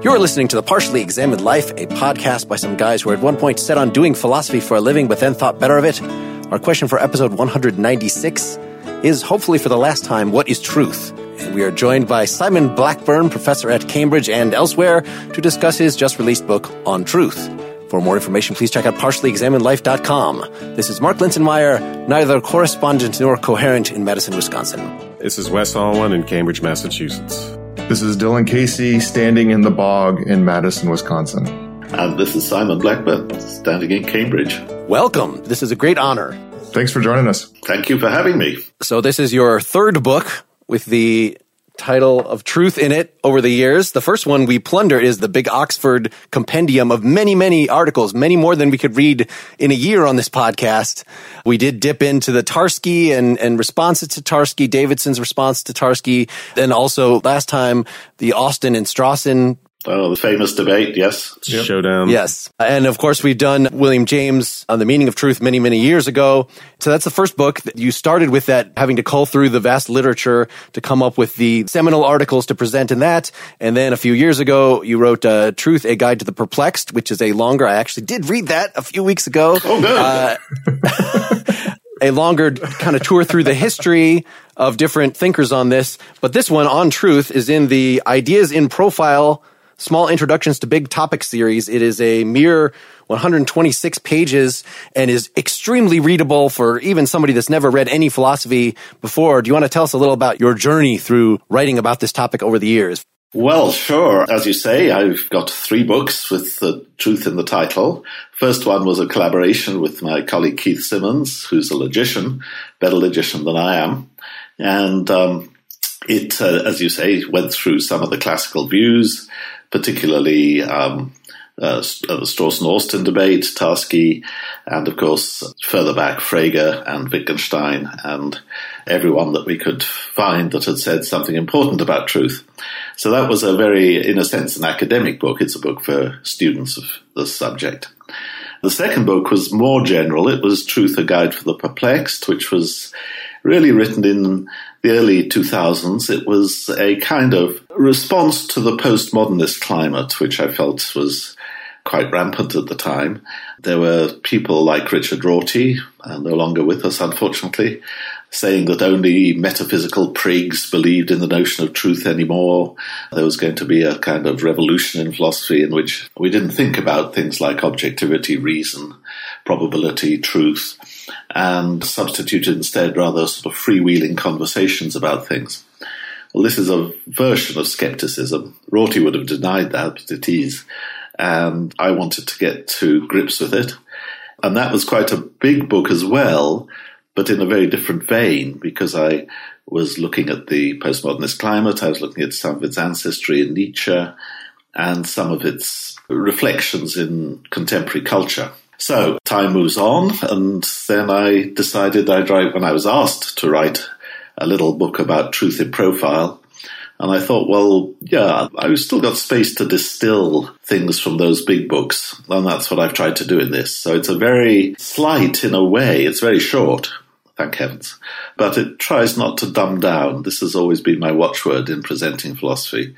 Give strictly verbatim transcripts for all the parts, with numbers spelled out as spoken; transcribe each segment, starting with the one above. You're listening to The Partially Examined Life, a podcast by some guys who were at one point set on doing philosophy for a living but then thought better of it. Our question for episode one hundred ninety-six is, hopefully for the last time, what is truth? And we are joined by Simon Blackburn, professor at Cambridge and elsewhere, to discuss his just-released book, On Truth. For more information, please check out partially examined life dot com. This is Mark Linsenmeyer, neither correspondent nor coherent in Madison, Wisconsin. This is Wes Allwin in Cambridge, Massachusetts. This is Dylan Casey standing in the bog in Madison, Wisconsin. And this is Simon Blackburn standing in Cambridge. Welcome. This is a great honor. Thanks for joining us. Thank you for having me. So this is your third book with the title of Truth in it over the years. The first one we plunder is the big Oxford compendium of many, many articles, many more than we could read in a year on this podcast. We did dip into the Tarski and, and responses to Tarski, Davidson's response to Tarski, and also last time the Austin and Strawson. Oh, the famous debate, yes. Yep. Showdown. Yes. And of course, we've done William James on the meaning of truth many, many years ago. So that's the first book that you started with, that having to cull through the vast literature to come up with the seminal articles to present in that. And then a few years ago, you wrote uh, Truth, A Guide to the Perplexed, which is a longer, I actually did read that a few weeks ago. Oh, good. Uh, a longer kind of tour through the history of different thinkers on this. But this one, On Truth, is in the Ideas in Profile Small Introductions to Big Topic series. It is a mere one hundred twenty-six pages and is extremely readable for even somebody that's never read any philosophy before. Do you want to tell us a little about your journey through writing about this topic over the years? Well, sure. As you say, I've got three books with the truth in the title. First one was a collaboration with my colleague Keith Simmons, who's a logician, better logician than I am. And um, it, uh, as you say, went through some of the classical views, particularly um, uh, the Strawson-Austin debate, Tarski, and of course, further back, Frege and Wittgenstein, and everyone that we could find that had said something important about truth. So that was a very, in a sense, an academic book. It's a book for students of the subject. The second book was more general. It was Truth, A Guide for the Perplexed, which was really written in the early two thousands. It was a kind of response to the postmodernist climate, which I felt was quite rampant at the time. There were people like Richard Rorty, uh, no longer with us, unfortunately, saying that only metaphysical prigs believed in the notion of truth anymore. There was going to be a kind of revolution in philosophy in which we didn't think about things like objectivity, reason, probability, truth, and substituted instead rather sort of freewheeling conversations about things. Well, this is a version of skepticism. Rorty would have denied that, but it is. And I wanted to get to grips with it. And that was quite a big book as well, but in a very different vein, because I was looking at the postmodernist climate, I was looking at some of its ancestry in Nietzsche, and some of its reflections in contemporary culture. So time moves on, and then I decided I'd write, when I was asked to write a little book about truth in profile, and I thought, well, yeah, I've still got space to distill things from those big books, and that's what I've tried to do in this. So it's a very slight, in a way, it's very short, thank heavens, but it tries not to dumb down. This has always been my watchword in presenting philosophy.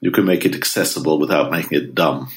You can make it accessible without making it dumb,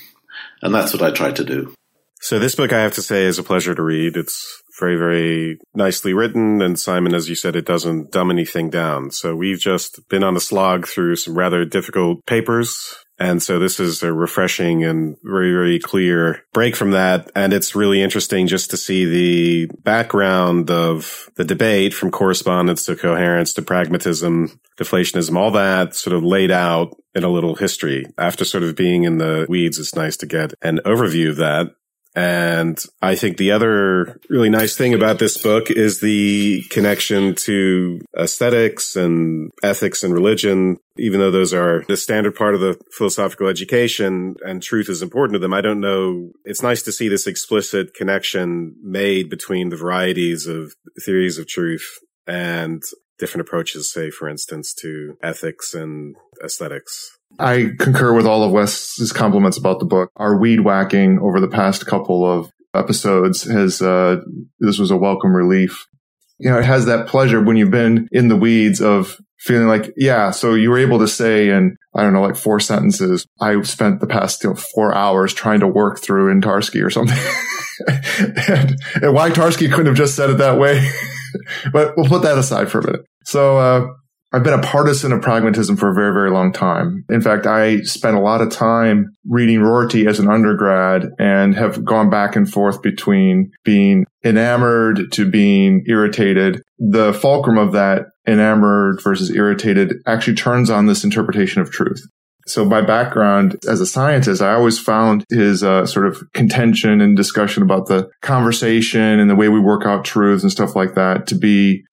and that's what I try to do. So this book, I have to say, is a pleasure to read. It's very, very nicely written. And Simon, as you said, it doesn't dumb anything down. So we've just been on a slog through some rather difficult papers. And so this is a refreshing and very, very clear break from that. And it's really interesting just to see the background of the debate from correspondence to coherence to pragmatism, deflationism, all that sort of laid out in a little history. After sort of being in the weeds, it's nice to get an overview of that. And I think the other really nice thing about this book is the connection to aesthetics and ethics and religion, even though those are the standard part of the philosophical education and truth is important to them. I don't know. It's nice to see this explicit connection made between the varieties of theories of truth and different approaches, say, for instance, to ethics and aesthetics. I concur with all of Wes's compliments about the book. Our weed whacking over the past couple of episodes has, uh, this was a welcome relief. You know, it has that pleasure when you've been in the weeds of feeling like, yeah, so you were able to say in, I don't know, like four sentences, I spent the past you know, four hours trying to work through in Tarski or something. and, and why Tarski couldn't have just said it that way. But we'll put that aside for a minute. So, uh, I've been a partisan of pragmatism for a very, very long time. In fact, I spent a lot of time reading Rorty as an undergrad and have gone back and forth between being enamored to being irritated. The fulcrum of that enamored versus irritated actually turns on this interpretation of truth. So my background as a scientist, I always found his uh, sort of contention and discussion about the conversation and the way we work out truths and stuff like that to be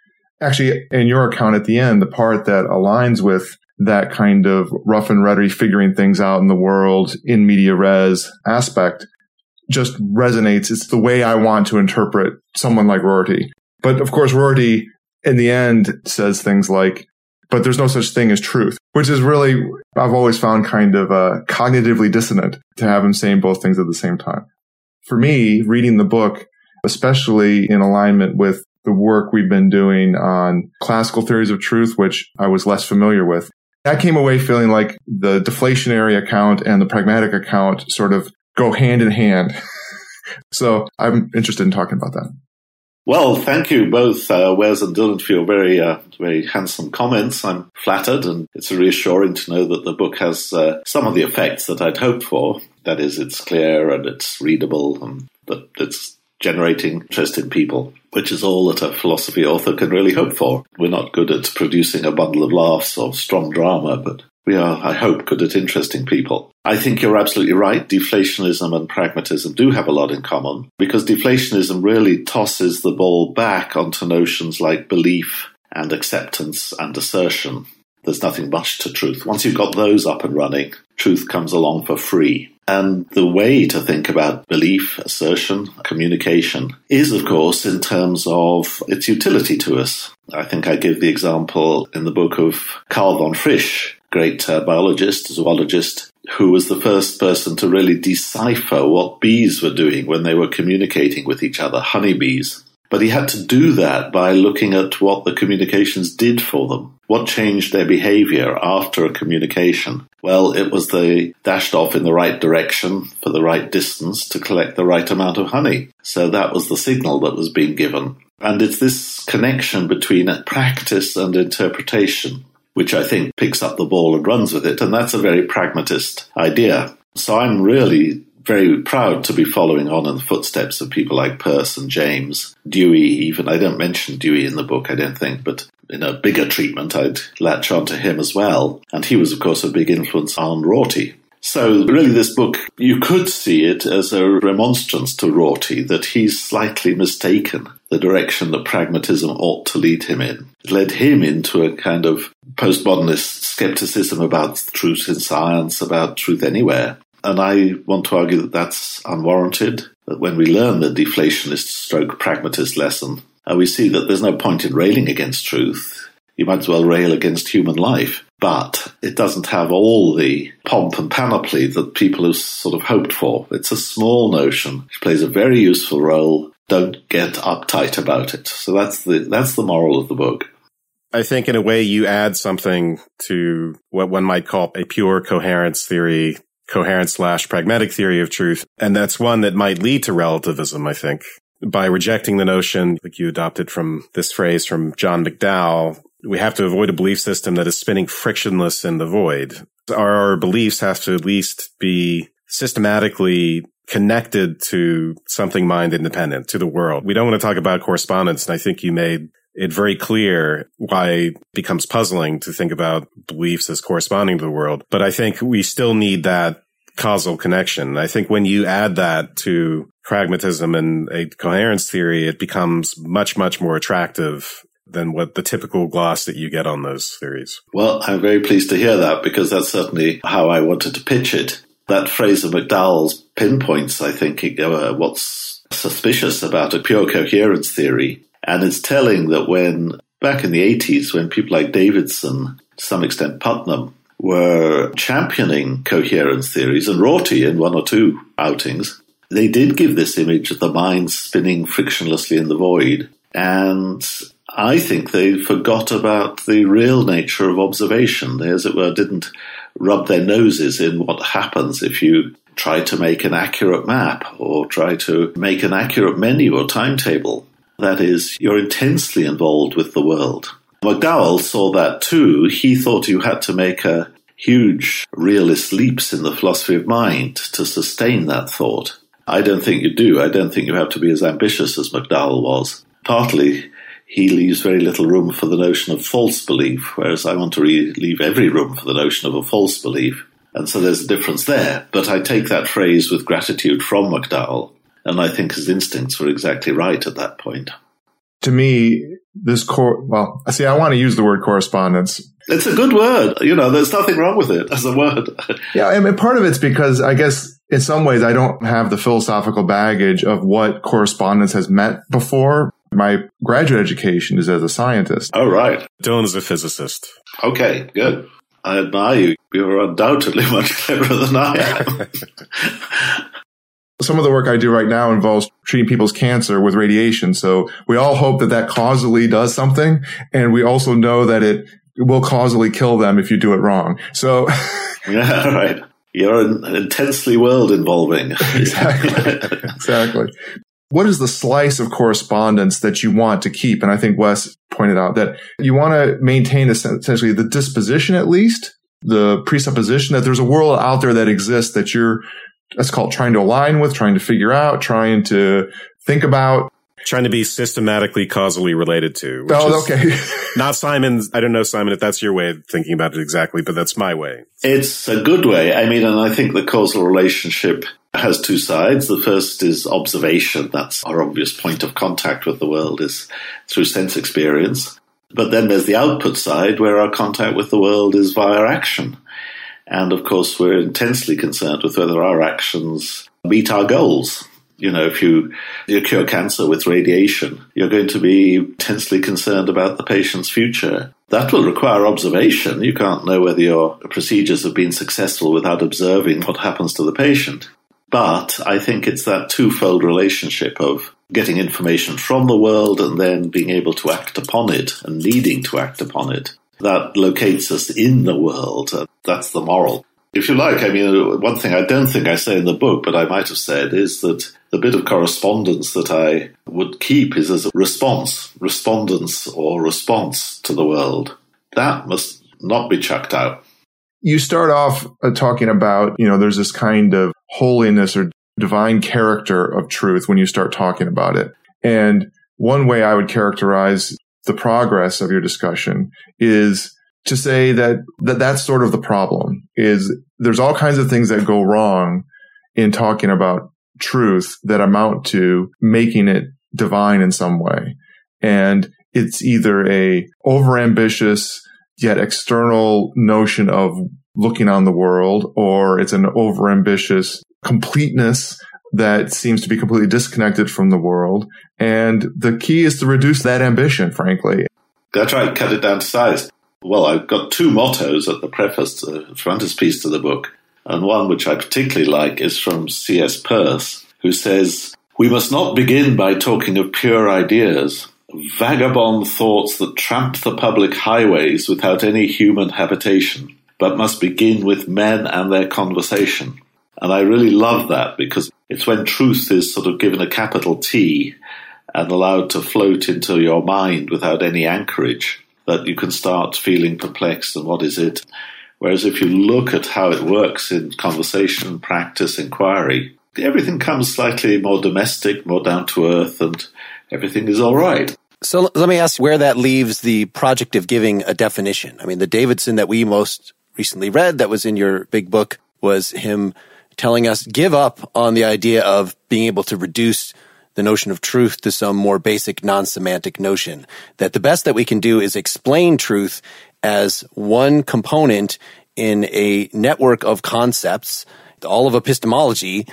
actually, in your account at the end, the part that aligns with that kind of rough and ready figuring things out in the world in media res aspect just resonates. It's the way I want to interpret someone like Rorty. But of course, Rorty in the end says things like, but there's no such thing as truth, which is really, I've always found kind of uh, cognitively dissonant to have him saying both things at the same time. For me, reading the book, especially in alignment with the work we've been doing on classical theories of truth, which I was less familiar with. I came away feeling like the deflationary account and the pragmatic account sort of go hand in hand. So I'm interested in talking about that. Well, thank you both, uh, Wes and Dylan, for your very, uh, very handsome comments. I'm flattered, and it's reassuring to know that the book has uh, some of the effects that I'd hoped for. That is, it's clear and it's readable and that it's generating interest in people, which is all that a philosophy author can really hope for. We're not good at producing a bundle of laughs or strong drama, but we are, I hope, good at interesting people. I think you're absolutely right. Deflationism and pragmatism do have a lot in common, because deflationism really tosses the ball back onto notions like belief and acceptance and assertion. There's nothing much to truth. Once you've got those up and running, truth comes along for free. And the way to think about belief, assertion, communication is, of course, in terms of its utility to us. I think I give the example in the book of Carl von Frege, great uh, biologist, zoologist, who was the first person to really decipher what bees were doing when they were communicating with each other, honeybees. But he had to do that by looking at what the communications did for them. What changed their behavior after a communication? Well, it was they dashed off in the right direction for the right distance to collect the right amount of honey. So that was the signal that was being given. And it's this connection between practice and interpretation, which I think picks up the ball and runs with it. And that's a very pragmatist idea. So I'm really very proud to be following on in the footsteps of people like Peirce and James, Dewey even. I don't mention Dewey in the book, I don't think, but in a bigger treatment, I'd latch on to him as well. And he was, of course, a big influence on Rorty. So really this book, you could see it as a remonstrance to Rorty that he's slightly mistaken the direction that pragmatism ought to lead him in. It led him into a kind of postmodernist skepticism about truth in science, about truth anywhere. And I want to argue that that's unwarranted, that when we learn the deflationist stroke pragmatist lesson, uh, we see that there's no point in railing against truth. You might as well rail against human life. But it doesn't have all the pomp and panoply that people have sort of hoped for. It's a small notion which plays a very useful role. Don't get uptight about it. So that's the that's the moral of the book. I think in a way you add something to what one might call a pure coherence theory, coherent slash pragmatic theory of truth. And that's one that might lead to relativism, I think, by rejecting the notion, like you adopted from this phrase from John McDowell, we have to avoid a belief system that is spinning frictionless in the void. Our beliefs have to at least be systematically connected to something mind independent, to the world. We don't want to talk about correspondence, and I think you made it very clear why it becomes puzzling to think about beliefs as corresponding to the world. But I think we still need that causal connection. I think when you add that to pragmatism and a coherence theory, it becomes much, much more attractive than what the typical gloss that you get on those theories. Well, I'm very pleased to hear that, because that's certainly how I wanted to pitch it. That phrase of McDowell's pinpoints, I think, uh, what's suspicious about a pure coherence theory. And it's telling that when, back in the eighties, when people like Davidson, to some extent Putnam, were championing coherence theories, and Rorty in one or two outings, they did give this image of the mind spinning frictionlessly in the void. And I think they forgot about the real nature of observation. They, as it were, didn't rub their noses in what happens if you try to make an accurate map or try to make an accurate menu or timetable. That is, you're intensely involved with the world. McDowell saw that too. He thought you had to make a huge realist leaps in the philosophy of mind to sustain that thought. I don't think you do. I don't think you have to be as ambitious as McDowell was. Partly, he leaves very little room for the notion of false belief, whereas I want to re- leave every room for the notion of a false belief. And so there's a difference there. But I take that phrase with gratitude from McDowell, and I think his instincts were exactly right at that point. To me, this cor- well, see, I want to use the word correspondence. It's a good word. You know, there's nothing wrong with it as a word. Yeah, I mean, part of it's because I guess in some ways I don't have the philosophical baggage of what correspondence has meant before. My graduate education is as a scientist. Oh, right. Dylan is a physicist. Okay, good. I admire you. You're undoubtedly much cleverer than I am. Some of the work I do right now involves treating people's cancer with radiation. So we all hope that that causally does something. And we also know that it will causally kill them if you do it wrong. So yeah, right. You're intensely world involving. Exactly. Exactly. What is the slice of correspondence that you want to keep? And I think Wes pointed out that you want to maintain essentially the disposition, at least the presupposition that there's a world out there that exists that you're, that's called trying to align with, trying to figure out, trying to think about. Trying to be systematically causally related to. Oh, okay. Not Simon's. I don't know, Simon, if that's your way of thinking about it exactly, but that's my way. It's a good way. I mean, and I think the causal relationship has two sides. The first is observation. That's our obvious point of contact with the world is through sense experience. But then there's the output side where our contact with the world is via action. And, of course, we're intensely concerned with whether our actions meet our goals. You know, if you, you cure cancer with radiation, you're going to be intensely concerned about the patient's future. That will require observation. You can't know whether your procedures have been successful without observing what happens to the patient. But I think it's that twofold relationship of getting information from the world and then being able to act upon it and needing to act upon it. That locates us in the world. That's the moral. If you like, I mean, one thing I don't think I say in the book, but I might have said, is that the bit of correspondence that I would keep is as a response, respondence or response to the world. That must not be chucked out. You start off talking about, you know, there's this kind of holiness or divine character of truth when you start talking about it. And one way I would characterize the progress of your discussion is to say that, that that's sort of the problem, is there's all kinds of things that go wrong in talking about truth that amount to making it divine in some way. And it's either a overambitious yet external notion of looking on the world, or it's an overambitious completeness that seems to be completely disconnected from the world. And the key is to reduce that ambition, frankly. That's right, cut it down to size. Well, I've got two mottos at the preface, the frontispiece to the book, and one which I particularly like is from C S Peirce, who says, "We must not begin by talking of pure ideas, vagabond thoughts that tramp the public highways without any human habitation, but must begin with men and their conversation." And I really love that, because it's when truth is sort of given a capital T and allowed to float into your mind without any anchorage that you can start feeling perplexed and what is it. Whereas if you look at how it works in conversation, practice, inquiry, everything comes slightly more domestic, more down to earth, and everything is all right. So let me ask where that leaves the project of giving a definition. I mean, the Davidson that we most recently read that was in your big book was him telling us give up on the idea of being able to reduce the notion of truth to some more basic non-semantic notion, that the best that we can do is explain truth as one component in a network of concepts, all of epistemology,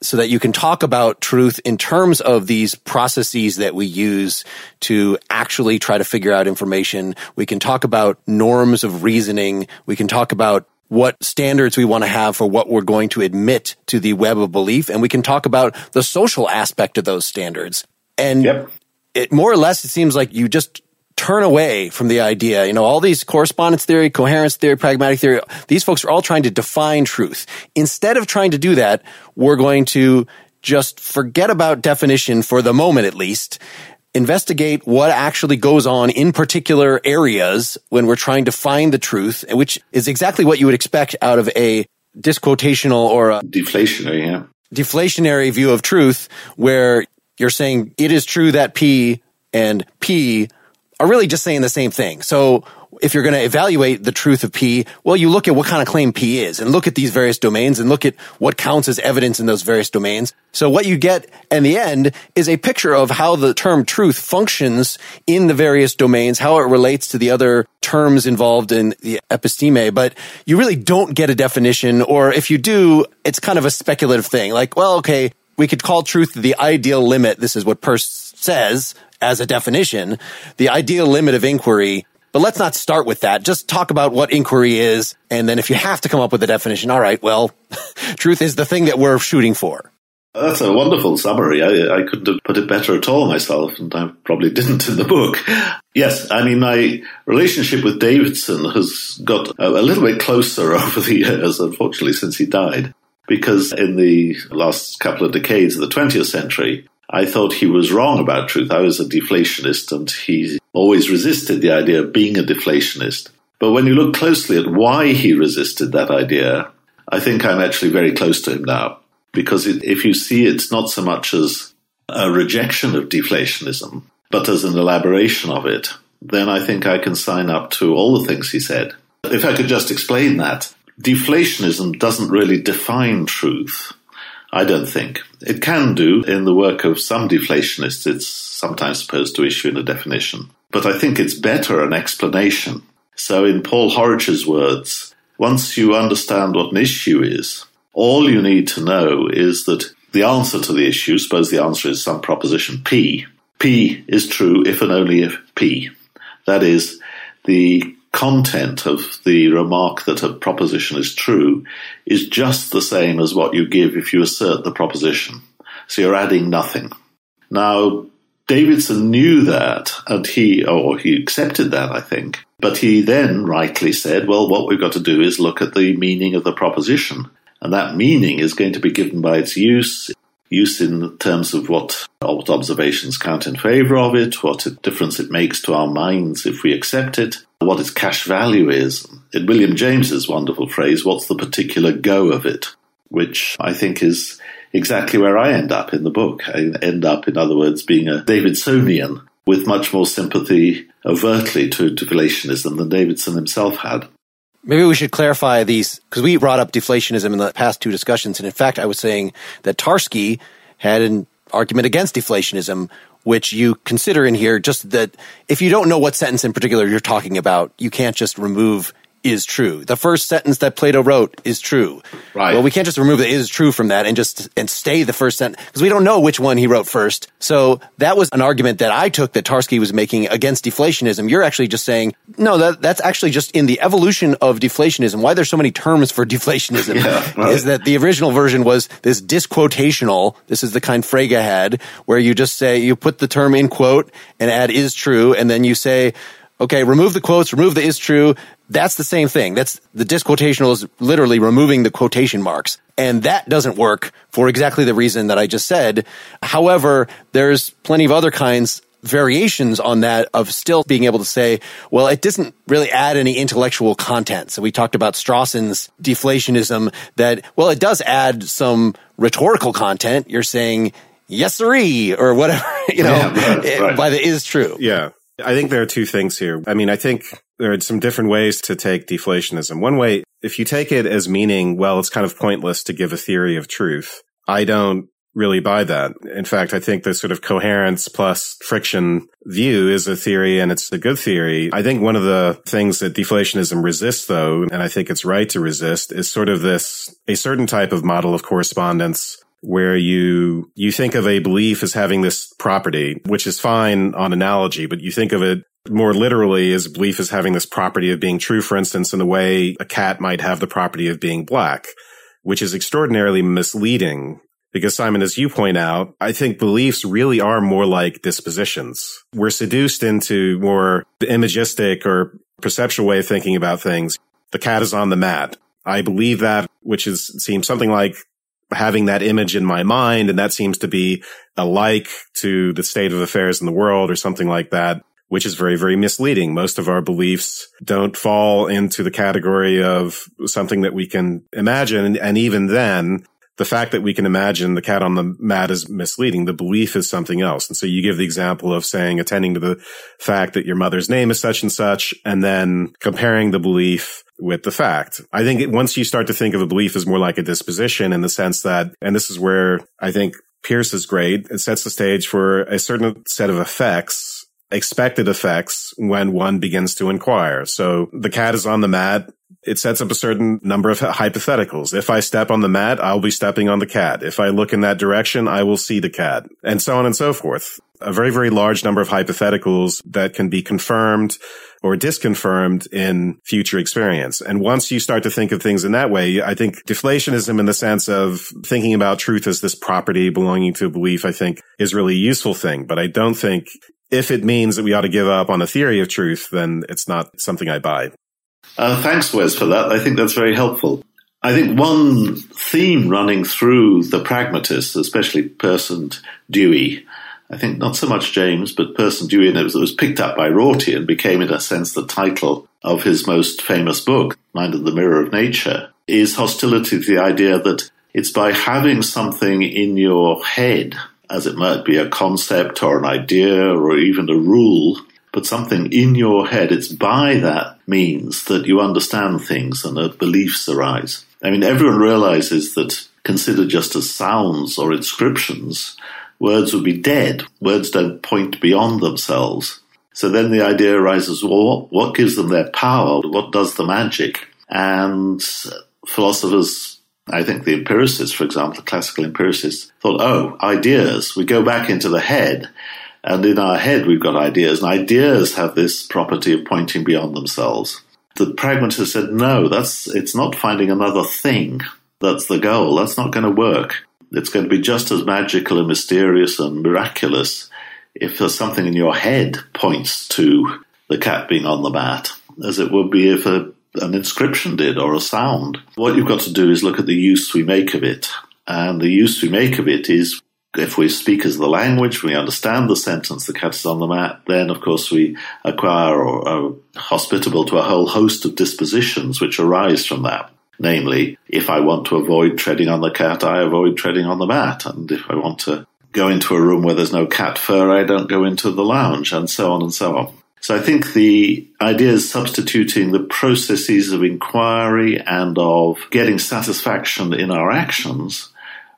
so that you can talk about truth in terms of these processes that we use to actually try to figure out information. We can talk about norms of reasoning. We can talk about what standards we want to have for what we're going to admit to the web of belief. And we can talk about the social aspect of those standards. And yep. it more or less, it seems like you just turn away from the idea, you know, all these correspondence theory, coherence theory, pragmatic theory, these folks are all trying to define truth. Instead of trying to do that, we're going to just forget about definition for the moment, at least, investigate what actually goes on in particular areas when we're trying to find the truth, which is exactly what you would expect out of a disquotational or a deflationary, yeah. deflationary view of truth, where you're saying it is true that P and P are really just saying the same thing. So if you're going to evaluate the truth of P, well, you look at what kind of claim P is and look at these various domains and look at what counts as evidence in those various domains. So what you get in the end is a picture of how the term truth functions in the various domains, how it relates to the other terms involved in the episteme. But you really don't get a definition, or if you do, it's kind of a speculative thing. Like, well, okay, we could call truth the ideal limit. This is what Peirce says as a definition, the ideal limit of inquiry. But let's not start with that. Just talk about what inquiry is. And then if you have to come up with a definition, all right, well, truth is the thing that we're shooting for. That's a wonderful summary. I, I couldn't have put it better at all myself, and I probably didn't in the book. Yes, I mean, my relationship with Davidson has got a, a little bit closer over the years, unfortunately, since he died. Because in the last couple of decades of the twentieth century, I thought he was wrong about truth. I was a deflationist, and he always resisted the idea of being a deflationist. But when you look closely at why he resisted that idea, I think I'm actually very close to him now. Because it, if you see, it's not so much as a rejection of deflationism, but as an elaboration of it, then I think I can sign up to all the things he said. If I could just explain that, deflationism doesn't really define truth. I don't think. It can do. In the work of some deflationists, it's sometimes supposed to issue in a definition. But I think it's better an explanation. So in Paul Horridge's words, once you understand what an issue is, all you need to know is that the answer to the issue, suppose the answer is some proposition P, P is true if and only if P. That is, the content of the remark that a proposition is true is just the same as what you give if you assert the proposition. So you're adding nothing. Now, Davidson knew that, and he, or he accepted that, I think. But he then rightly said, well, what we've got to do is look at the meaning of the proposition. And that meaning is going to be given by its use, use in terms of what, what observations count in favor of it, what difference it makes to our minds if we accept it, what its cash value is. In William James's wonderful phrase, what's the particular go of it, which I think is exactly where I end up in the book. I end up, in other words, being a Davidsonian with much more sympathy overtly to deflationism than Davidson himself had. Maybe we should clarify these, because we brought up deflationism in the past two discussions, and in fact I was saying that Tarski had an argument against deflationism, which you consider in here, just that if you don't know what sentence in particular you're talking about, you can't just remove is true. The first sentence that Plato wrote is true. Right. Well, we can't just remove the is true from that and just and stay the first sentence, because we don't know which one he wrote first. So that was an argument that I took that Tarski was making against deflationism. You're actually just saying, no, that, that's actually just in the evolution of deflationism. Why there's so many terms for deflationism yeah, right. is that the original version was this disquotational. This is the kind Frege had, where you just say, you put the term in quote and add is true, and then you say, okay, remove the quotes, remove the is true. That's the same thing. That's the disquotational is literally removing the quotation marks. And that doesn't work for exactly the reason that I just said. However, there's plenty of other kinds, variations on that, of still being able to say, well, it doesn't really add any intellectual content. So we talked about Strawson's deflationism that, well, it does add some rhetorical content. You're saying, yes, sirree, or whatever, you know, yeah, right, right. by the is true. Yeah. I think there are two things here. I mean, I think there are some different ways to take deflationism. One way, if you take it as meaning, well, it's kind of pointless to give a theory of truth, I don't really buy that. In fact, I think the sort of coherence plus friction view is a theory, and it's a good theory. I think one of the things that deflationism resists, though, and I think it's right to resist, is sort of this, a certain type of model of correspondence where you you think of a belief as having this property, which is fine on analogy, but you think of it more literally as belief as having this property of being true, for instance, in the way a cat might have the property of being black, which is extraordinarily misleading. Because, Simon, as you point out, I think beliefs really are more like dispositions. We're seduced into more imagistic or perceptual way of thinking about things. The cat is on the mat. I believe that, which is seems something like having that image in my mind, and that seems to be alike to the state of affairs in the world or something like that, which is very, very misleading. Most of our beliefs don't fall into the category of something that we can imagine, and, and even then, the fact that we can imagine the cat on the mat is misleading. The belief is something else. And so you give the example of saying, attending to the fact that your mother's name is such and such, and then comparing the belief with the fact. I think it, once you start to think of a belief as more like a disposition in the sense that, and this is where I think Peirce is great, it sets the stage for a certain set of effects, expected effects, when one begins to inquire. So the cat is on the mat. It sets up a certain number of hypotheticals. If I step on the mat, I'll be stepping on the cat. If I look in that direction, I will see the cat, and so on and so forth. A very, very large number of hypotheticals that can be confirmed or disconfirmed in future experience. And once you start to think of things in that way, I think deflationism in the sense of thinking about truth as this property belonging to a belief, I think is really a useful thing. But I don't think if it means that we ought to give up on a theory of truth, then it's not something I buy. Uh, thanks, Wes, for that. I think that's very helpful. I think one theme running through the pragmatists, especially Peirce and Dewey, I think not so much James, but Peirce and Dewey, and it was, it was picked up by Rorty and became, in a sense, the title of his most famous book, Mind and the Mirror of Nature, is hostility to the idea that it's by having something in your head, as it might be a concept or an idea or even a rule, but something in your head, it's by that means that you understand things and that beliefs arise. I mean, everyone realizes that considered just as sounds or inscriptions, words would be dead. Words don't point beyond themselves. So then the idea arises, well, what gives them their power? What does the magic? And philosophers, I think the empiricists, for example, the classical empiricists, thought, oh, ideas, we go back into the head. And in our head, we've got ideas, and ideas have this property of pointing beyond themselves. The pragmatist said, no, that's it's not finding another thing. That's the goal. That's not going to work. It's going to be just as magical and mysterious and miraculous if there's something in your head points to the cat being on the mat as it would be if a, an inscription did or a sound. What you've got to do is look at the use we make of it, and the use we make of it is, if we speak as the language, we understand the sentence, the cat is on the mat, then, of course, we acquire or are hospitable to a whole host of dispositions which arise from that. Namely, if I want to avoid treading on the cat, I avoid treading on the mat. And if I want to go into a room where there's no cat fur, I don't go into the lounge, and so on and so on. So I think the idea is substituting the processes of inquiry and of getting satisfaction in our actions.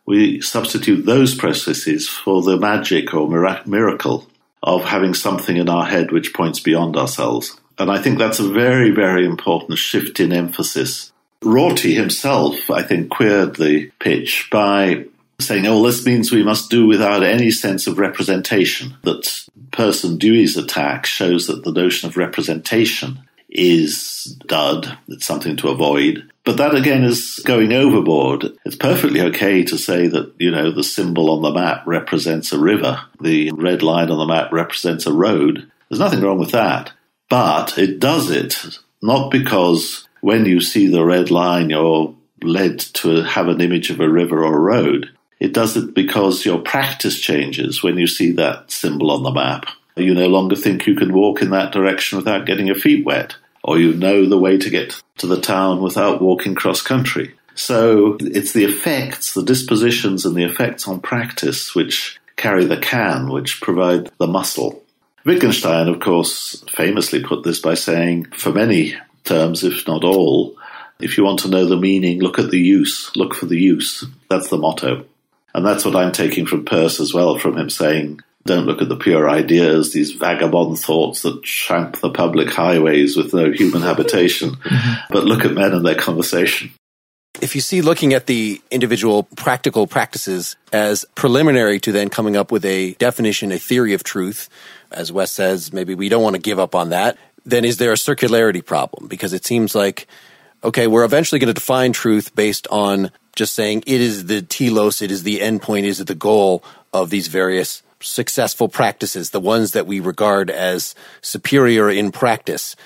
We substitute those processes for the magic or miracle of having something in our head which points beyond ourselves. And I think that's a very, very important shift in emphasis. Rorty himself, I think, queered the pitch by saying, oh, this means we must do without any sense of representation. That Peirce and Dewey's attack shows that the notion of representation is dud, it's something to avoid. But that, again, is going overboard. It's perfectly okay to say that, you know, the symbol on the map represents a river. The red line on the map represents a road. There's nothing wrong with that. But it does it not because when you see the red line, you're led to have an image of a river or a road. It does it because your practice changes when you see that symbol on the map. You no longer think you can walk in that direction without getting your feet wet, or you know the way to get to the town without walking cross-country. So it's the effects, the dispositions and the effects on practice which carry the can, which provide the muscle. Wittgenstein, of course, famously put this by saying, for many terms, if not all, if you want to know the meaning, look at the use, look for the use. That's the motto. And that's what I'm taking from Peirce as well, from him saying, don't look at the pure ideas, these vagabond thoughts that tramp the public highways with no human habitation, but look at men and their conversation. If you see looking at the individual practical practices as preliminary to then coming up with a definition, a theory of truth, as Wes says, maybe we don't want to give up on that, then is there a circularity problem? Because it seems like, okay, we're eventually going to define truth based on just saying it is the telos, it is the endpoint, it is the goal of these various successful practices, the ones that we regard as superior in practice.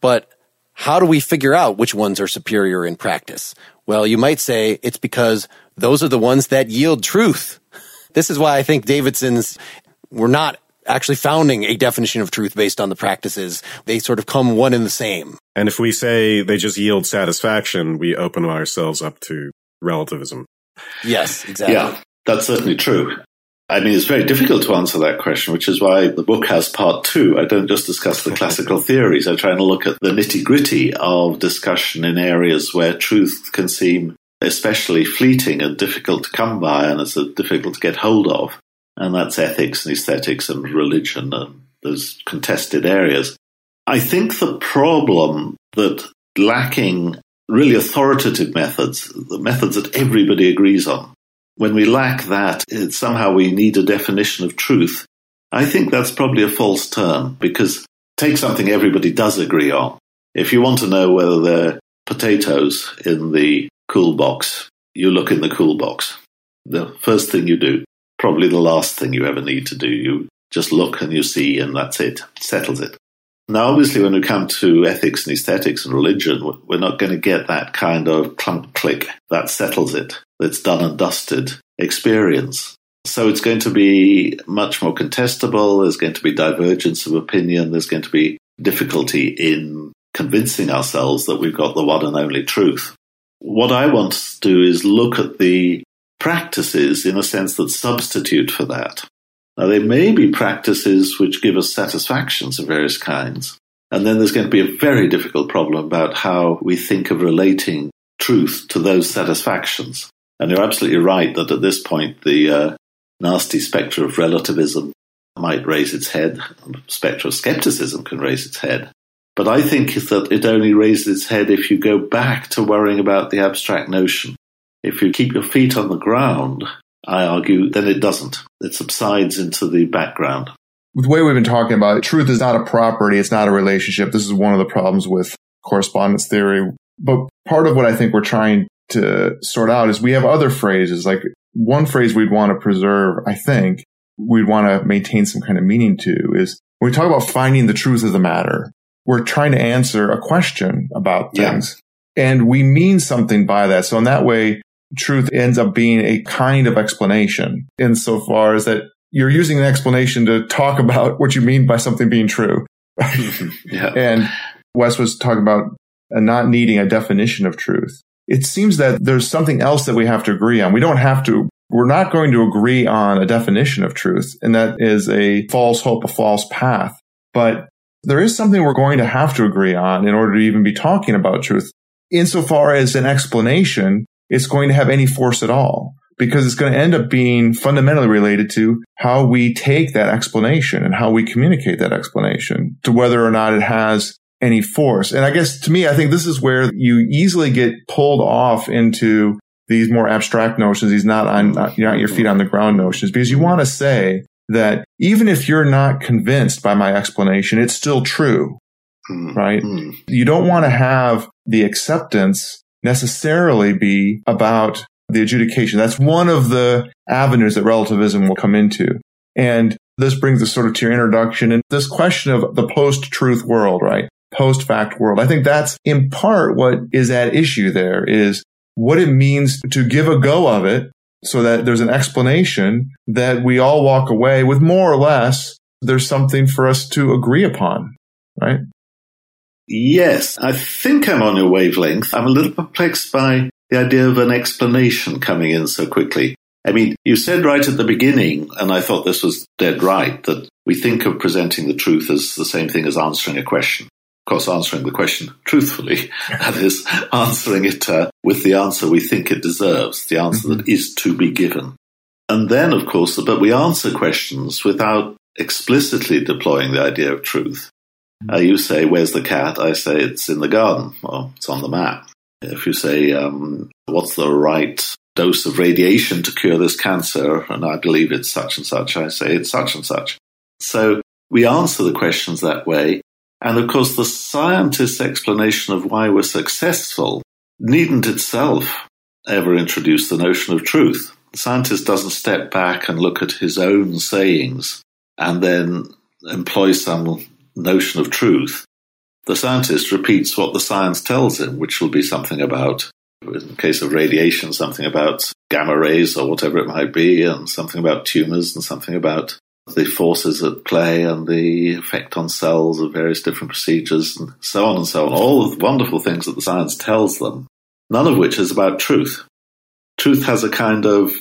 But how do we figure out which ones are superior in practice? Well, you might say it's because those are the ones that yield truth. This is why I think Davidson's were not actually founding a definition of truth based on the practices. They sort of come one and the same. And if we say they just yield satisfaction, we open ourselves up to relativism. Yes, exactly. Yeah, that's certainly true. I mean, it's very difficult to answer that question, which is why the book has part two. I don't just discuss the classical theories. I try and look at the nitty-gritty of discussion in areas where truth can seem especially fleeting and difficult to come by, and it's difficult to get hold of. And that's ethics and aesthetics and religion and those contested areas. I think the problem that lacking really authoritative methods, the methods that everybody agrees on, when we lack that, somehow we need a definition of truth. I think that's probably a false term, because take something everybody does agree on. If you want to know whether there are potatoes in the cool box, you look in the cool box. The first thing you do, probably the last thing you ever need to do, you just look and you see, and that's it, settles it. Now, obviously, when we come to ethics and aesthetics and religion, we're not going to get that kind of clunk, click, that settles it, that's done and dusted experience. So it's going to be much more contestable, there's going to be divergence of opinion, there's going to be difficulty in convincing ourselves that we've got the one and only truth. What I want to do is look at the practices in a sense that substitute for that. Now, there may be practices which give us satisfactions of various kinds. And then there's going to be a very difficult problem about how we think of relating truth to those satisfactions. And you're absolutely right that at this point, the uh, nasty spectre of relativism might raise its head. The spectre of skepticism can raise its head. But I think that it only raises its head if you go back to worrying about the abstract notion. If you keep your feet on the ground, I argue, then it doesn't. It subsides into the background. The way we've been talking about it, truth is not a property. It's not a relationship. This is one of the problems with correspondence theory. But part of what I think we're trying to sort out is we have other phrases. Like one phrase we'd want to preserve, I think, we'd want to maintain some kind of meaning to is when we talk about finding the truth of the matter, we're trying to answer a question about things. Yeah. And we mean something by that. So in that way, truth ends up being a kind of explanation insofar as that you're using an explanation to talk about what you mean by something being true. Yeah. And Wes was talking about not needing a definition of truth. It seems that there's something else that we have to agree on. We don't have to, we're not going to agree on a definition of truth. And that is a false hope, a false path. But there is something we're going to have to agree on in order to even be talking about truth. Insofar as an explanation, it's going to have any force at all, because it's going to end up being fundamentally related to how we take that explanation and how we communicate that explanation to whether or not it has any force. And I guess to me, I think this is where you easily get pulled off into these more abstract notions, these not on not, not your feet on the ground notions, because you want to say that even if you're not convinced by my explanation, it's still true, right? Mm-hmm. You don't want to have the acceptance necessarily be about the adjudication. That's one of the avenues that relativism will come into. And this brings us sort of to your introduction and this question of the post-truth world, right? Post-fact world. I think that's in part what is at issue there is what it means to give a go of it so that there's an explanation that we all walk away with more or less there's something for us to agree upon, right? Yes, I think I'm on your wavelength. I'm a little perplexed by the idea of an explanation coming in so quickly. I mean, you said right at the beginning, and I thought this was dead right, that we think of presenting the truth as the same thing as answering a question. Of course, answering the question truthfully, that is, answering it uh, with the answer we think it deserves, the answer mm-hmm. that is to be given. And then, of course, but we answer questions without explicitly deploying the idea of truth. Uh, you say, where's the cat? I say, it's in the garden. Well, it's on the map. If you say, um, what's the right dose of radiation to cure this cancer? And I believe it's such and such. I say, it's such and such. So we answer the questions that way. And of course, the scientist's explanation of why we're successful needn't itself ever introduce the notion of truth. The scientist doesn't step back and look at his own sayings and then employ some notion of truth. The scientist repeats what the science tells him, which will be something about, in the case of radiation, something about gamma rays or whatever it might be, and something about tumours and something about the forces at play and the effect on cells of various different procedures and so on and so on. All the wonderful things that the science tells them, none of which is about truth. Truth has a kind of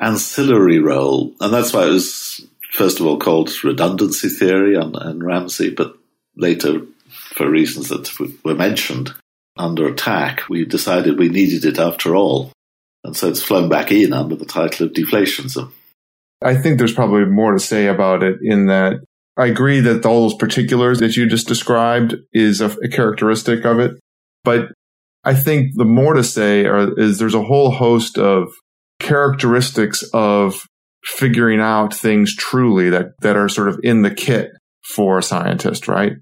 ancillary role, and that's why it was first of all called redundancy theory and, and Ramsey, but later, for reasons that were mentioned, under attack, we decided we needed it after all. And so it's flown back in under the title of deflationism. I think there's probably more to say about it in that I agree that all those particulars that you just described is a, a characteristic of it. But I think the more to say are, is there's a whole host of characteristics of figuring out things truly that, that are sort of in the kit for a scientist, right?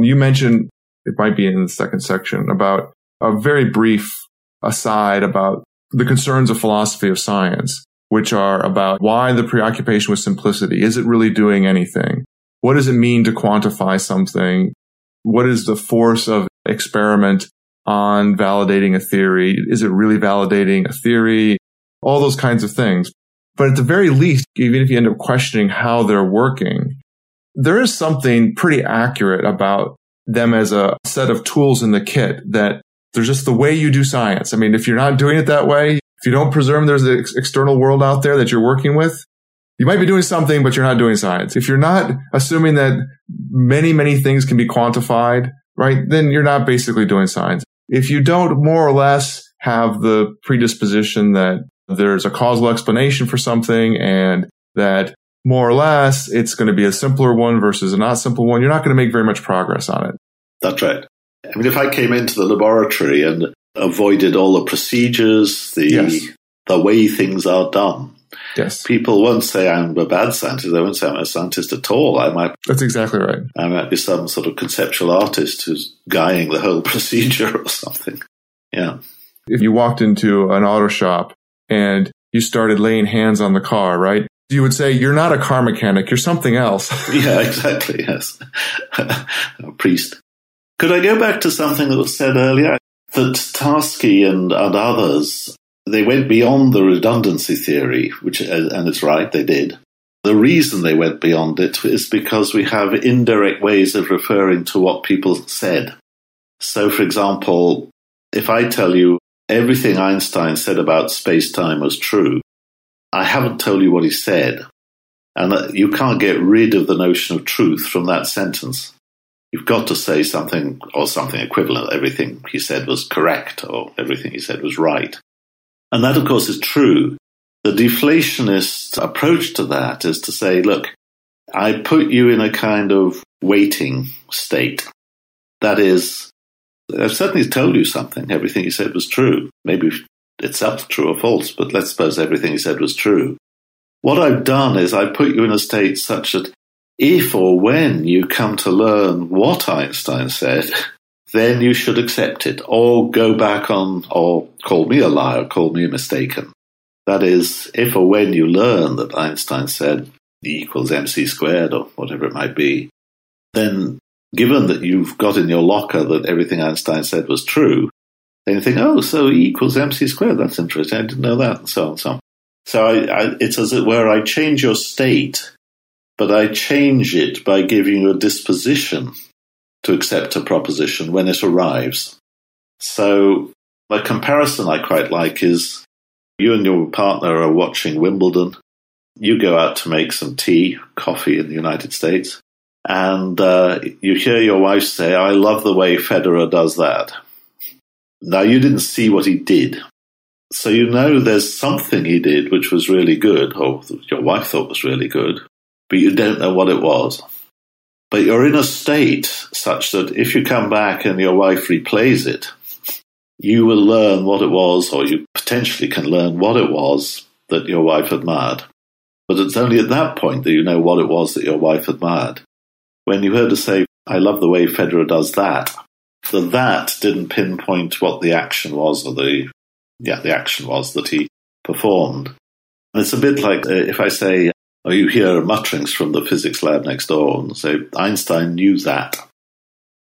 You mentioned, it might be in the second section, about a very brief aside about the concerns of philosophy of science, which are about why the preoccupation with simplicity. Is it really doing anything? What does it mean to quantify something? What is the force of experiment on validating a theory? Is it really validating a theory? All those kinds of things. But at the very least, even if you end up questioning how they're working, there is something pretty accurate about them as a set of tools in the kit that they're just the way you do science. I mean, if you're not doing it that way, if you don't presume there's an ex- external world out there that you're working with, you might be doing something, but you're not doing science. If you're not assuming that many, many things can be quantified, right, then you're not basically doing science. If you don't more or less have the predisposition that there's a causal explanation for something and that more or less, it's going to be a simpler one versus a not simple one, you're not going to make very much progress on it. That's right. I mean, if I came into the laboratory and avoided all the procedures, the yes. the way things are done, yes. people won't say I'm a bad scientist. They won't say I'm a scientist at all. I might. That's exactly right. I might be some sort of conceptual artist who's guying the whole procedure or something. Yeah. If you walked into an auto shop and you started laying hands on the car, right? You would say, you're not a car mechanic, you're something else. Yeah, exactly, yes. A priest. Could I go back to something that was said earlier? That Tarski and, and others, they went beyond the redundancy theory, which, and it's right, they did. The reason they went beyond it is because we have indirect ways of referring to what people said. So, for example, if I tell you everything Einstein said about space-time was true, I haven't told you what he said, and you can't get rid of the notion of truth from that sentence. You've got to say something or something equivalent. Everything he said was correct or everything he said was right. And that, of course, is true. The deflationist approach to that is to say, look, I put you in a kind of waiting state. That is, I've certainly told you something. Everything he said was true. Maybe it's up to true or false, but let's suppose everything he said was true. What I've done is I put you in a state such that if or when you come to learn what Einstein said, then you should accept it or go back on or call me a liar, call me mistaken. That is, if or when you learn that Einstein said E equals mc squared or whatever it might be, then given that you've got in your locker that everything Einstein said was true, then you think, oh, so E equals mc squared, that's interesting, I didn't know that, and so on and so on. So I, I, it's as it were, I change your state, but I change it by giving you a disposition to accept a proposition when it arrives. So a comparison I quite like is You and your partner are watching Wimbledon. You go out to make some tea, coffee in the United States, and uh, you hear your wife say, "I love the way Federer does that." Now, you didn't see what he did. So you know there's something he did which was really good, or your wife thought was really good, but you don't know what it was. But you're in a state such that if you come back and your wife replays it, you will learn what it was, or you potentially can learn what it was that your wife admired. But it's only at that point that you know what it was that your wife admired. When you heard her say, "I love the way Federer does that," the "that" didn't pinpoint what the action was, or the yeah, the action was that he performed. And it's a bit like uh, if I say, or you hear mutterings from the physics lab next door and say, "Einstein knew that."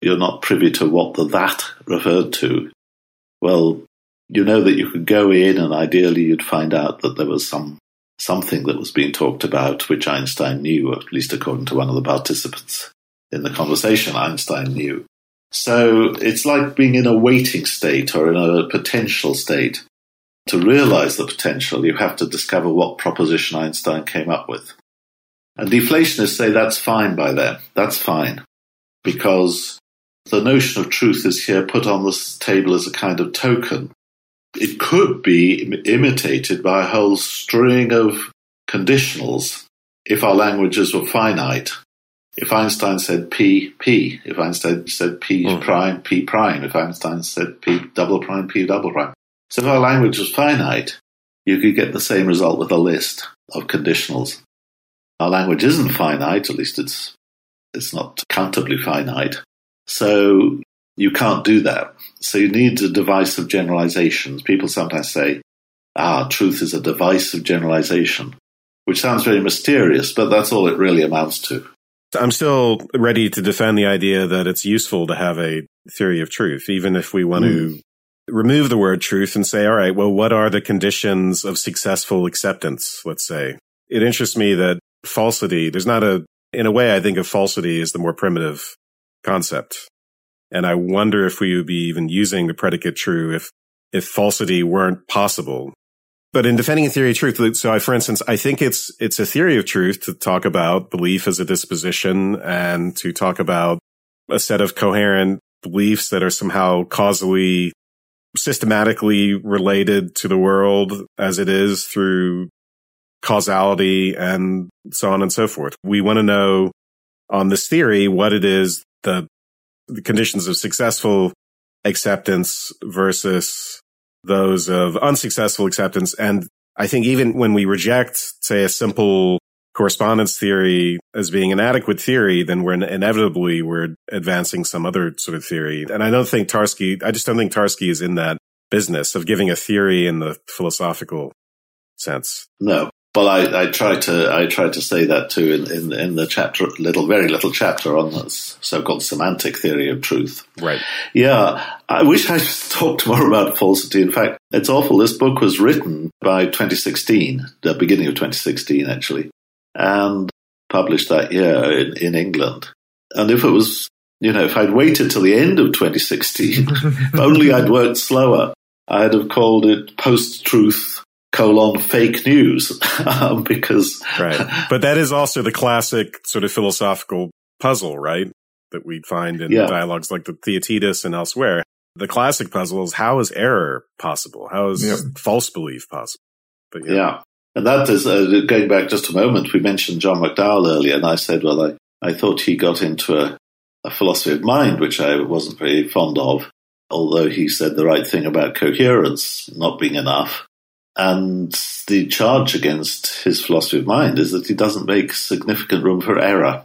You're not privy to what the "that" referred to. Well, you know that you could go in and ideally you'd find out that there was some something that was being talked about which Einstein knew, or at least according to one of the participants in the conversation, Einstein knew. So it's like being in a waiting state or in a potential state. To realize the potential, you have to discover what proposition Einstein came up with. And deflationists say that's fine by them. That's fine. Because the notion of truth is here put on this table as a kind of token. It could be imitated by a whole string of conditionals if our languages were finite. If Einstein said P, P. If Einstein said P mm. prime, P prime. If Einstein said P double prime, P double prime. So if our language was finite, you could get the same result with a list of conditionals. Our language isn't finite, at least it's it's not countably finite. So you can't do that. So you need a device of generalizations. People sometimes say, ah, truth is a device of generalization, which sounds very mysterious, but that's all it really amounts to. I'm still ready to defend the idea that it's useful to have a theory of truth, even if we want mm. to remove the word truth and say, all right, well, what are the conditions of successful acceptance, let's say? It interests me that falsity, there's not a, in a way, I think of falsity as the more primitive concept. And I wonder if we would be even using the predicate true if, if falsity weren't possible. But in defending a theory of truth, so I, for instance, I think it's, it's a theory of truth to talk about belief as a disposition and to talk about a set of coherent beliefs that are somehow causally, systematically related to the world as it is through causality and so on and so forth. We want to know on this theory what it is that the conditions of successful acceptance versus those of unsuccessful acceptance. And I think even when we reject, say, a simple correspondence theory as being an adequate theory, then we're inevitably we're advancing some other sort of theory. And I don't think Tarski, I just don't think Tarski is in that business of giving a theory in the philosophical sense. No. Well, I, I try to I try to say that too in, in, in the chapter, little very little chapter on this so-called semantic theory of truth. Right. Yeah, I wish I talked more about falsity. In fact, it's awful. This book was written by twenty sixteen, the beginning of twenty sixteen, actually, and published that year in, in England. And if it was, you know, if I'd waited till the end of twenty sixteen, if only I'd worked slower, I'd have called it post-truth. colon fake news because right, but that is also the classic sort of philosophical puzzle, right? That we find in yeah. dialogues like the Theaetetus and elsewhere. The classic puzzle is how is error possible? How is yeah. false belief possible? But, yeah. yeah, and that is uh, going back just a moment. We mentioned John McDowell earlier, and I said, well, I, I thought he got into a, a philosophy of mind, which I wasn't very fond of, although he said the right thing about coherence not being enough. And the charge against his philosophy of mind is that he doesn't make significant room for error.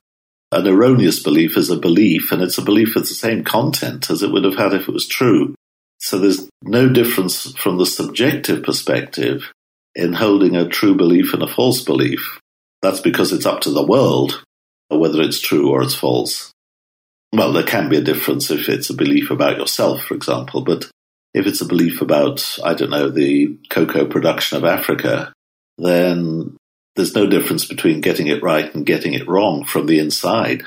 An erroneous belief is a belief, and it's a belief with the same content as it would have had if it was true. So there's no difference from the subjective perspective in holding a true belief and a false belief. That's because it's up to the world whether it's true or it's false. Well, there can be a difference if it's a belief about yourself, for example, but if it's a belief about, I don't know, the cocoa production of Africa, then there's no difference between getting it right and getting it wrong from the inside.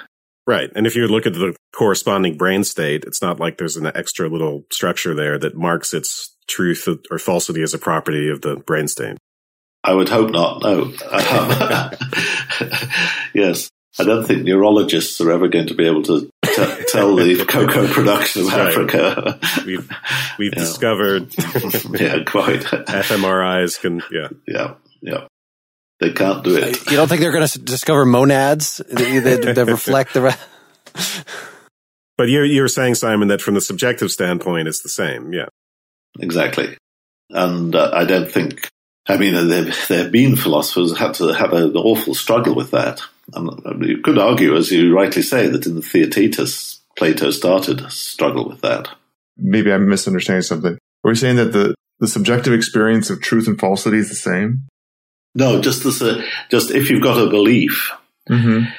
Right. And if you look at the corresponding brain state, it's not like there's an extra little structure there that marks its truth or falsity as a property of the brainstem? I would hope not, no. Yes. I don't think neurologists are ever going to be able to t- tell the cocoa production of right. Africa. We've, we've yeah. discovered. Yeah, quite. F M R Is can, yeah. Yeah, yeah. They can't do it. You don't think they're going to discover monads that, that reflect the re- But you're, you're saying, Simon, that from the subjective standpoint, it's the same, yeah. Exactly. And uh, I don't think, I mean, there have been philosophers who had to have an awful struggle with that. And you could argue, as you rightly say, that in the Theaetetus, Plato started a struggle with that. Maybe I'm misunderstanding something. Are we saying that the, the subjective experience of truth and falsity is the same? No, just this, uh, just if you've got a belief, mm-hmm.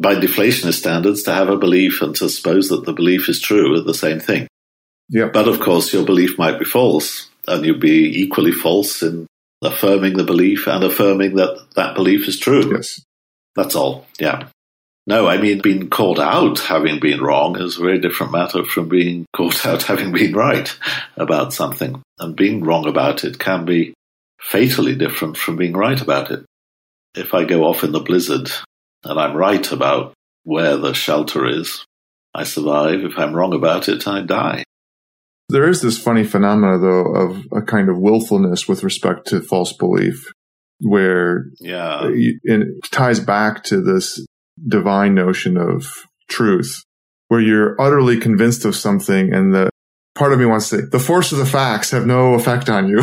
by deflationist standards, to have a belief and to suppose that the belief is true are the same thing. Yeah. But of course, your belief might be false, and you'd be equally false in affirming the belief and affirming that that belief is true. Yes. That's all, yeah. No, I mean, being caught out having been wrong is a very different matter from being caught out having been right about something. And being wrong about it can be fatally different from being right about it. If I go off in the blizzard and I'm right about where the shelter is, I survive. If I'm wrong about it, I die. There is this funny phenomena, though, of a kind of willfulness with respect to false belief, where yeah. it ties back to this divine notion of truth, where you're utterly convinced of something, and the part of me wants to say, the force of the facts have no effect on you.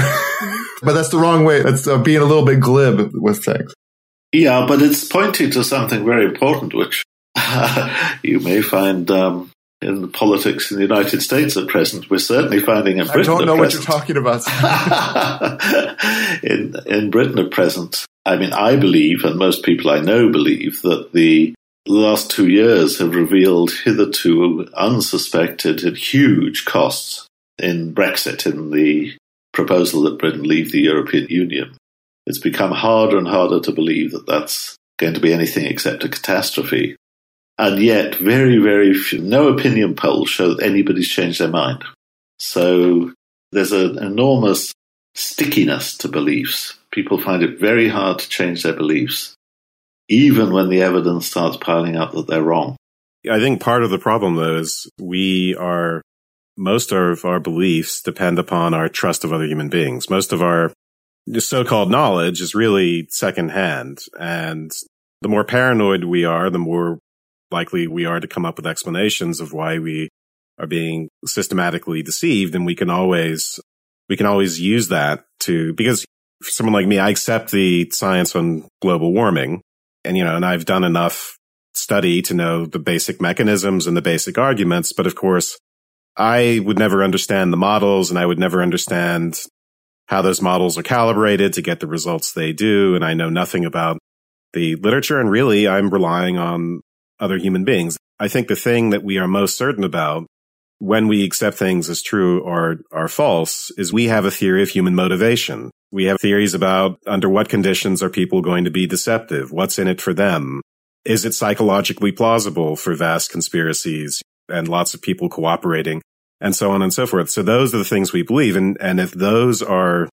But that's the wrong way. That's uh, being a little bit glib with things. Yeah, but it's pointing to something very important, which you may find um, in the politics in the United States at present. We're certainly finding in Britain at present. I don't know what you're talking about. in, in Britain at present, I mean, I believe, and most people I know believe, that the last two years have revealed hitherto unsuspected and huge costs in Brexit, in the proposal that Britain leave the European Union. It's become harder and harder to believe that that's going to be anything except a catastrophe. And yet, very, very few, no opinion polls show that anybody's changed their mind. So there's an enormous stickiness to beliefs. People find it very hard to change their beliefs, even when the evidence starts piling up that they're wrong. I think part of the problem, though, is we are, most of our beliefs depend upon our trust of other human beings. Most of our so-called knowledge is really secondhand. And the more paranoid we are, the more likely we are to come up with explanations of why we are being systematically deceived. And we can always, we can always use that to, because for someone like me, I accept the science on global warming and, you know, and I've done enough study to know the basic mechanisms and the basic arguments. But of course, I would never understand the models and I would never understand how those models are calibrated to get the results they do. And I know nothing about the literature. And really, I'm relying on other human beings. I think the thing that we are most certain about when we accept things as true or are false is we have a theory of human motivation. We have theories about under what conditions are people going to be deceptive? What's in it for them? Is it psychologically plausible for vast conspiracies and lots of people cooperating and so on and so forth? So those are the things we believe. And, and if those are,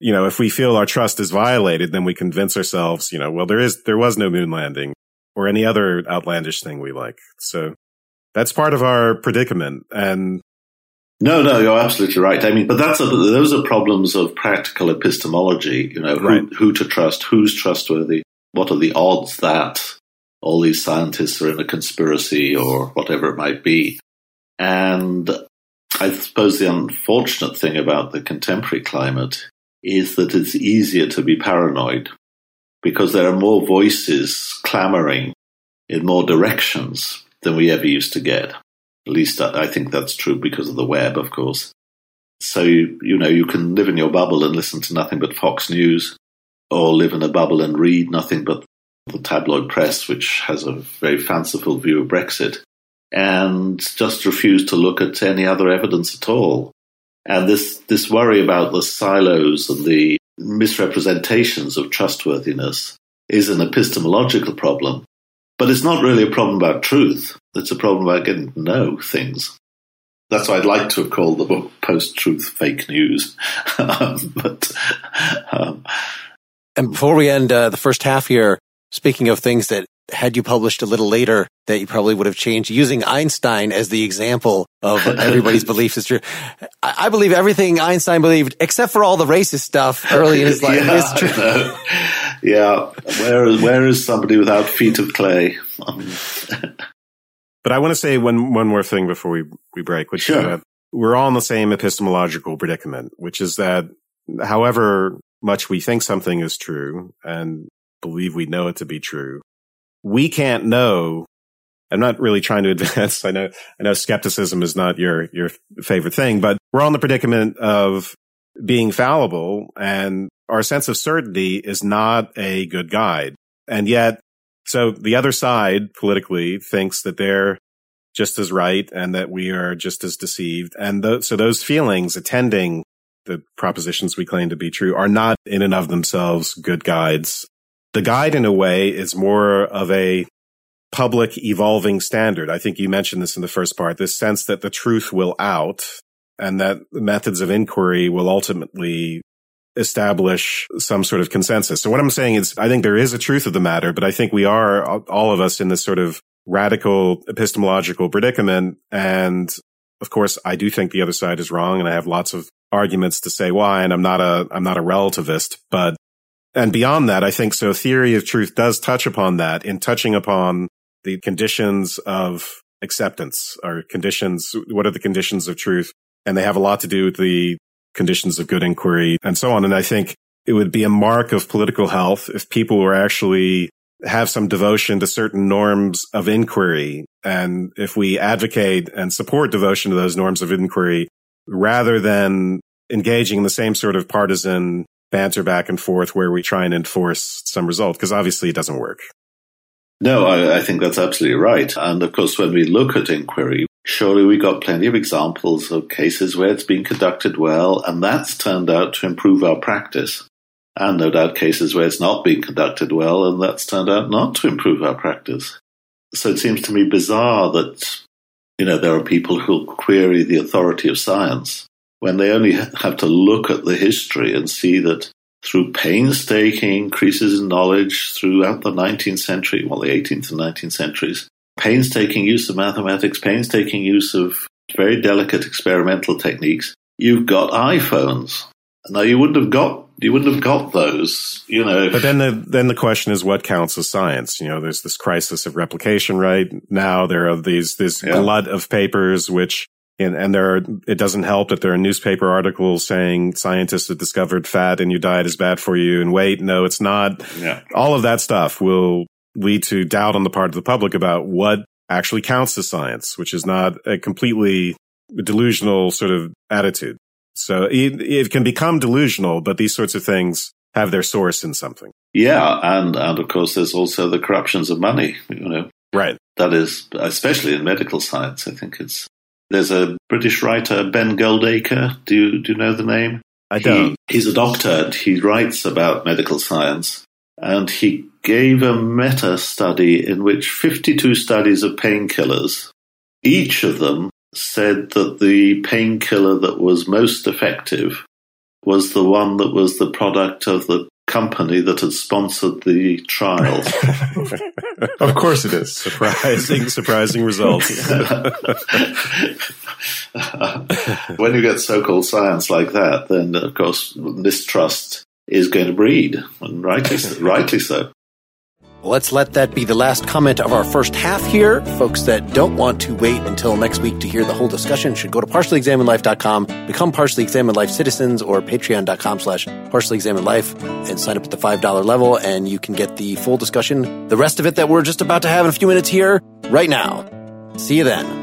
you know, if we feel our trust is violated, then we convince ourselves, you know, well, there is, there was no moon landing, or any other outlandish thing we like. So that's part of our predicament. And no, no, you're absolutely right. I mean, but that's a, those are problems of practical epistemology, you know, right. who, who to trust, who's trustworthy, what are the odds that all these scientists are in a conspiracy or whatever it might be. And I suppose the unfortunate thing about the contemporary climate is that it's easier to be paranoid, because there are more voices clamoring in more directions than we ever used to get. At least I think that's true because of the web, of course. So, you, you know, you can live in your bubble and listen to nothing but Fox News, or live in a bubble and read nothing but the tabloid press, which has a very fanciful view of Brexit, and just refuse to look at any other evidence at all. And this, this worry about the silos and the misrepresentations of trustworthiness is an epistemological problem, but it's not really a problem about truth. It's a problem about getting to know things. That's why I'd like to have called the book Post-Truth Fake News. um, but um, And before we end uh, the first half here, speaking of things that had you published a little later that you probably would have changed, using Einstein as the example of everybody's beliefs is true. I believe everything Einstein believed, except for all the racist stuff early in his life, yeah, is true. No. Yeah. Where is, where is somebody without feet of clay? But I want to say one, one more thing before we, we break, which sure. is that we're all in the same epistemological predicament, which is that however much we think something is true and believe we know it to be true, we can't know. I'm not really trying to advance. I know, I know skepticism is not your, your favorite thing, but we're all in the predicament of being fallible, and our sense of certainty is not a good guide. And yet, so the other side politically thinks that they're just as right and that we are just as deceived. And th- so those feelings attending the propositions we claim to be true are not in and of themselves good guides. The guide, in a way, is more of a public evolving standard. I think you mentioned this in the first part, this sense that the truth will out and that methods of inquiry will ultimately establish some sort of consensus. So what I'm saying is I think there is a truth of the matter, but I think we are, all of us, in this sort of radical epistemological predicament. And of course, I do think the other side is wrong, and I have lots of arguments to say why, and I'm not a, I'm not a relativist, but and beyond that, I think so theory of truth does touch upon that in touching upon the conditions of acceptance or conditions. What are the conditions of truth? And they have a lot to do with the conditions of good inquiry and so on. And I think it would be a mark of political health if people were actually have some devotion to certain norms of inquiry. And if we advocate and support devotion to those norms of inquiry, rather than engaging in the same sort of partisan banter back and forth where we try and enforce some result, because obviously it doesn't work. No, I, I think that's absolutely right. And of course, when we look at inquiry, surely we got plenty of examples of cases where it's been conducted well, and that's turned out to improve our practice. And no doubt cases where it's not being conducted well, and that's turned out not to improve our practice. So it seems to me bizarre that, you know, there are people who query the authority of science, when they only have to look at the history and see that through painstaking increases in knowledge throughout the nineteenth century, well, the eighteenth and nineteenth centuries, painstaking use of mathematics, painstaking use of very delicate experimental techniques, you've got iPhones. Now, you wouldn't have got you wouldn't have got those, you know. But then the then the question is, what counts as science? You know, there's this crisis of replication right now. There are these this yeah. glut of papers which. And, and there are, it doesn't help that there are newspaper articles saying scientists have discovered fat and your diet is bad for you. And wait, no, it's not. Yeah. All of that stuff will lead to doubt on the part of the public about what actually counts as science, which is not a completely delusional sort of attitude. So it, it can become delusional, but these sorts of things have their source in something. Yeah. And, and of course, there's also the corruptions of money, you know. Right. That is, especially in medical science, I think it's. There's a British writer, Ben Goldacre. Do you, do you know the name? I don't. He, he's a doctor, and he writes about medical science. And he gave a meta-study in which fifty-two studies of painkillers, each of them said that the painkiller that was most effective was the one that was the product of the company that had sponsored the trials. Of course it is. Surprising, surprising results. When you get so-called science like that, then, of course, mistrust is going to breed, and rightly, rightly so. Let's let that be the last comment of our first half here. Folks that don't want to wait until next week to hear the whole discussion should go to partially examined life dot com, become Partially Examined Life citizens, or patreon dot com slash partially examined life, and sign up at the five dollar level, and you can get the full discussion, the rest of it that we're just about to have in a few minutes here, right now. See you then.